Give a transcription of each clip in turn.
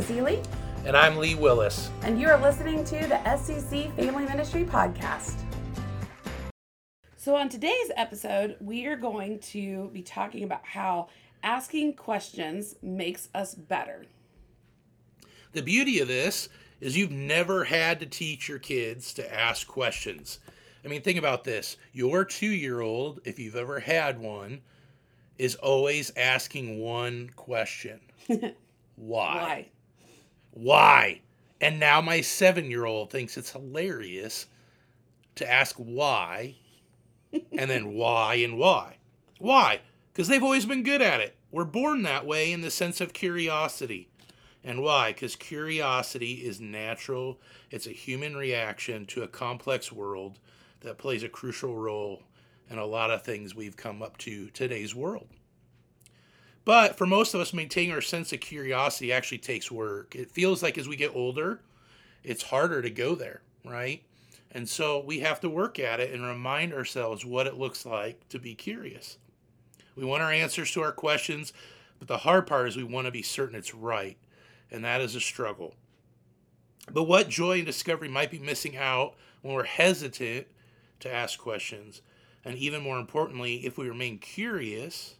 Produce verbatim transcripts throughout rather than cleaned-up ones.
Basili. And I'm Lee Willis. And you are listening to the S C C Family Ministry Podcast. So on today's episode, we are going to be talking about how asking questions makes us better. The beauty of this is you've never had to teach your kids to ask questions. I mean, think about this. Your two-year-old, if you've ever had one, is always asking one question. Why? Why? Why? And now my seven-year-old thinks it's hilarious to ask why, and then why and why. Why? Because they've always been good at it. We're born that way in the sense of curiosity. And why? Because curiosity is natural. It's a human reaction to a complex world that plays a crucial role in a lot of things we've come up to today's world. But for most of us, maintaining our sense of curiosity actually takes work. It feels like as we get older, it's harder to go there, right? And so we have to work at it and remind ourselves what it looks like to be curious. We want our answers to our questions, but the hard part is we want to be certain it's right. And that is a struggle. But what joy and discovery might be missing out when we're hesitant to ask questions. And even more importantly, if we remain curious,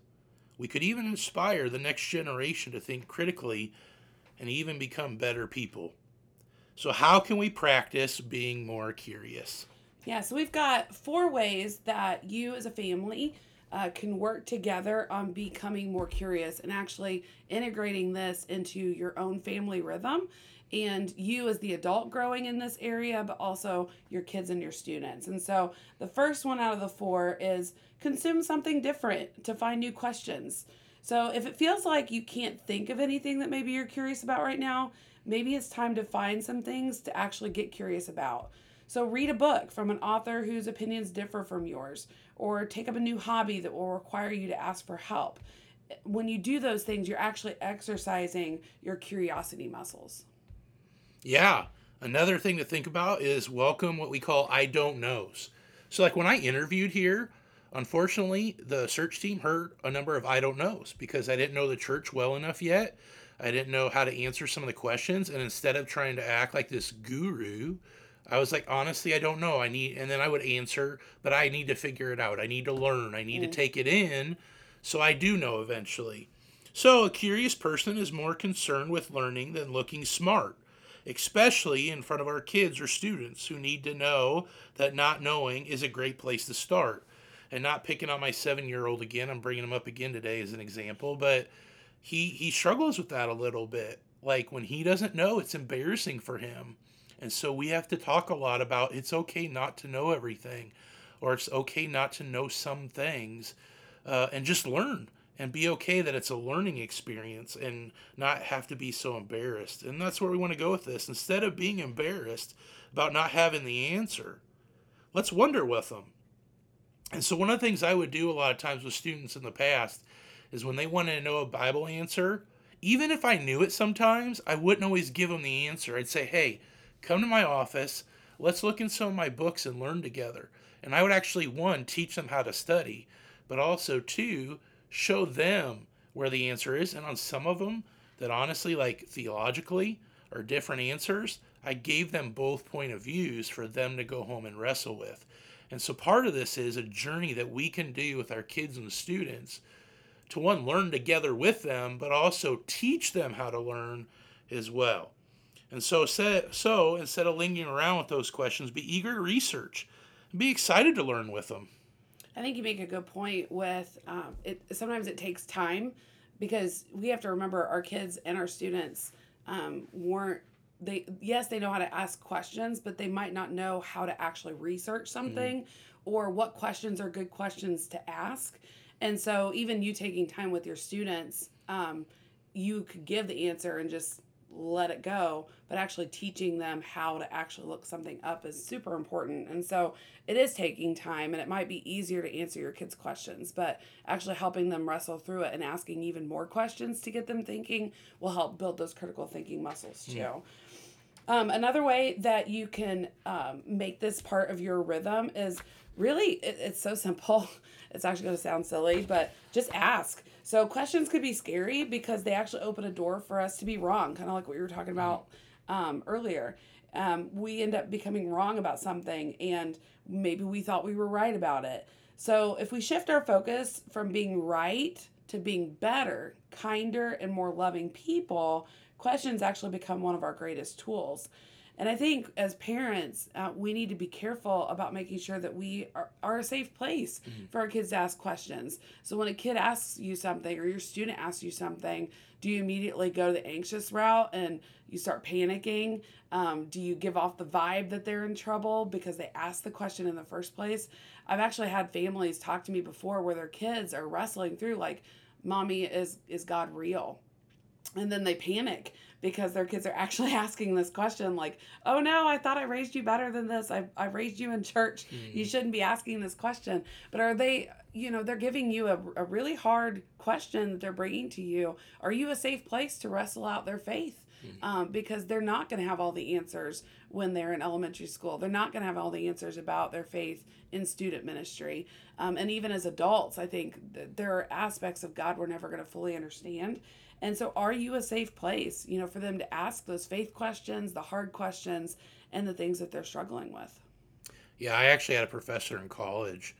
we could even inspire the next generation to think critically and even become better people. So how can we practice being more curious? Yeah, so we've got four ways that you as a family Uh, can work together on becoming more curious and actually integrating this into your own family rhythm and you as the adult growing in this area, but also your kids and your students. And so the first one out of the four is consume something different to find new questions. So if it feels like you can't think of anything that maybe you're curious about right now, maybe it's time to find some things to actually get curious about. So read a book from an author whose opinions differ from yours, or take up a new hobby that will require you to ask for help. When you do those things, you're actually exercising your curiosity muscles. Yeah. Another thing to think about is welcome what we call I don't knows. So like when I interviewed here, unfortunately, the search team heard a number of I don't knows because I didn't know the church well enough yet. I didn't know how to answer some of the questions. And instead of trying to act like this guru, I was like, honestly, I don't know. I need, and then I would answer, but I need to figure it out. I need to learn. I need mm. to take it in so I do know eventually. So a curious person is more concerned with learning than looking smart, especially in front of our kids or students who need to know that not knowing is a great place to start. And not picking on my seven-year-old again, I'm bringing him up again today as an example, but he he struggles with that a little bit. Like when he doesn't know, it's embarrassing for him. And so we have to talk a lot about it's okay not to know everything, or it's okay not to know some things, uh, and just learn and be okay that it's a learning experience and not have to be so embarrassed. And that's where we want to go with this. Instead of being embarrassed about not having the answer, let's wonder with them. And so one of the things I would do a lot of times with students in the past is when they wanted to know a Bible answer, even if I knew it sometimes, I wouldn't always give them the answer. I'd say, hey, come to my office, let's look in some of my books and learn together. And I would actually, one, teach them how to study, but also, two, show them where the answer is. And on some of them that honestly, like theologically, are different answers, I gave them both point of views for them to go home and wrestle with. And so part of this is a journey that we can do with our kids and students to, one, learn together with them, but also teach them how to learn as well. And so, so instead of lingering around with those questions, be eager to research and be excited to learn with them. I think you make a good point with um, it. Sometimes it takes time because we have to remember our kids and our students um, weren't, they, yes, they know how to ask questions, but they might not know how to actually research something mm-hmm. or what questions are good questions to ask. And so even you taking time with your students, um, you could give the answer and just let it go, but actually teaching them how to actually look something up is super important. And so it is taking time, and it might be easier to answer your kids' questions, but actually helping them wrestle through it and asking even more questions to get them thinking will help build those critical thinking muscles too. Yeah. Um, another way that you can um, make this part of your rhythm is really, it, it's so simple. It's actually going to sound silly, but just ask. So questions could be scary because they actually open a door for us to be wrong, kind of like what you were talking about um, earlier. Um, we end up becoming wrong about something, and maybe we thought we were right about it. So if we shift our focus from being right to being better, kinder, and more loving people, questions actually become one of our greatest tools. And I think as parents, uh, we need to be careful about making sure that we are, are a safe place mm-hmm. for our kids to ask questions. So when a kid asks you something or your student asks you something, do you immediately go the anxious route and you start panicking? Um, do you give off the vibe that they're in trouble because they asked the question in the first place? I've actually had families talk to me before where their kids are wrestling through, like, Mommy, is, is God real? And then they panic because their kids are actually asking this question, like, oh no, I thought I raised you better than this. I I raised you in church. Mm. You shouldn't be asking this question. But are they, you know, they're giving you a, a really hard question that they're bringing to you. Are you a safe place to wrestle out their faith? Mm. Um, because they're not going to have all the answers when they're in elementary school. They're not going to have all the answers about their faith in student ministry. Um, and even as adults, I think th- there are aspects of God we're never going to fully understand. And so are you a safe place, you know, for them to ask those faith questions, the hard questions, and the things that they're struggling with? Yeah, I actually had a professor in college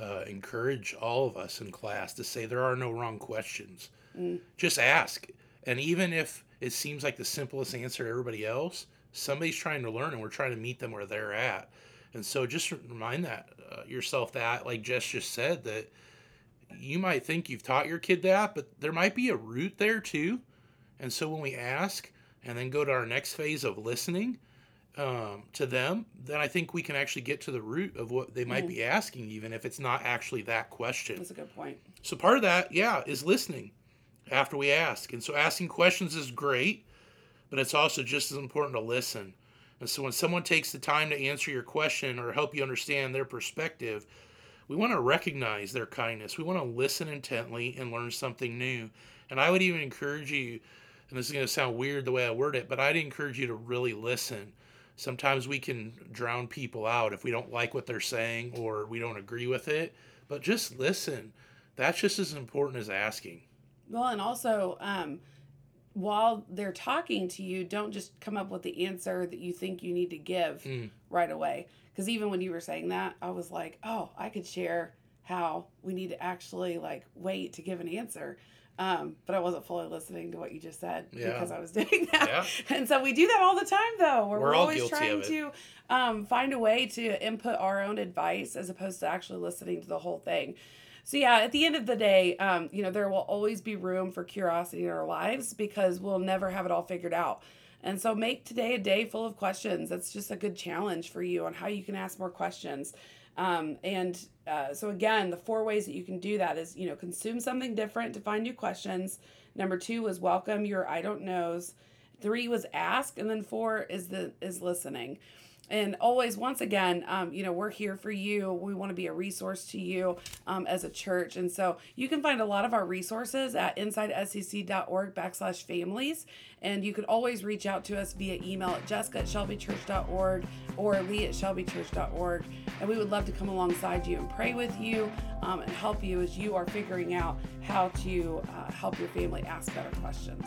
uh, encourage all of us in class to say there are no wrong questions. Mm. Just ask. And even if it seems like the simplest answer to everybody else, somebody's trying to learn and we're trying to meet them where they're at. And so just remind that uh, yourself that, like Jess just said, that you might think you've taught your kid that, but there might be a root there too. And so when we ask and then go to our next phase of listening um, to them, then I think we can actually get to the root of what they might mm. be asking, even if it's not actually that question. That's a good point. So part of that, yeah, is listening after we ask. And so asking questions is great, but it's also just as important to listen. And so when someone takes the time to answer your question or help you understand their perspective, we want to recognize their kindness. We want to listen intently and learn something new. And I would even encourage you, and this is going to sound weird the way I word it, but I'd encourage you to really listen. Sometimes we can drown people out if we don't like what they're saying or we don't agree with it. But just listen. That's just as important as asking. Well, and also, um, while they're talking to you, don't just come up with the answer that you think you need to give mm. right away. Because even when you were saying that, I was like, oh, I could share how we need to actually, like, wait to give an answer. Um, but I wasn't fully listening to what you just said yeah. because I was doing that. Yeah. And so we do that all the time, though. Where we're, we're always trying to um, find a way to input our own advice as opposed to actually listening to the whole thing. So, yeah, at the end of the day, um, you know, there will always be room for curiosity in our lives because we'll never have it all figured out. And so make today a day full of questions. That's just a good challenge for you on how you can ask more questions. Um, and uh, so again, the four ways that you can do that is, you know, consume something different to find new questions. Number two was welcome your I don't knows. Three was ask. And then four is the is listening. And always, once again, um, you know, we're here for you. We want to be a resource to you um, as a church. And so you can find a lot of our resources at InsideSCC.org backslash families. And you can always reach out to us via email at Jessica at ShelbyChurch.org or Lee at ShelbyChurch.org. And we would love to come alongside you and pray with you um, and help you as you are figuring out how to uh, help your family ask better questions.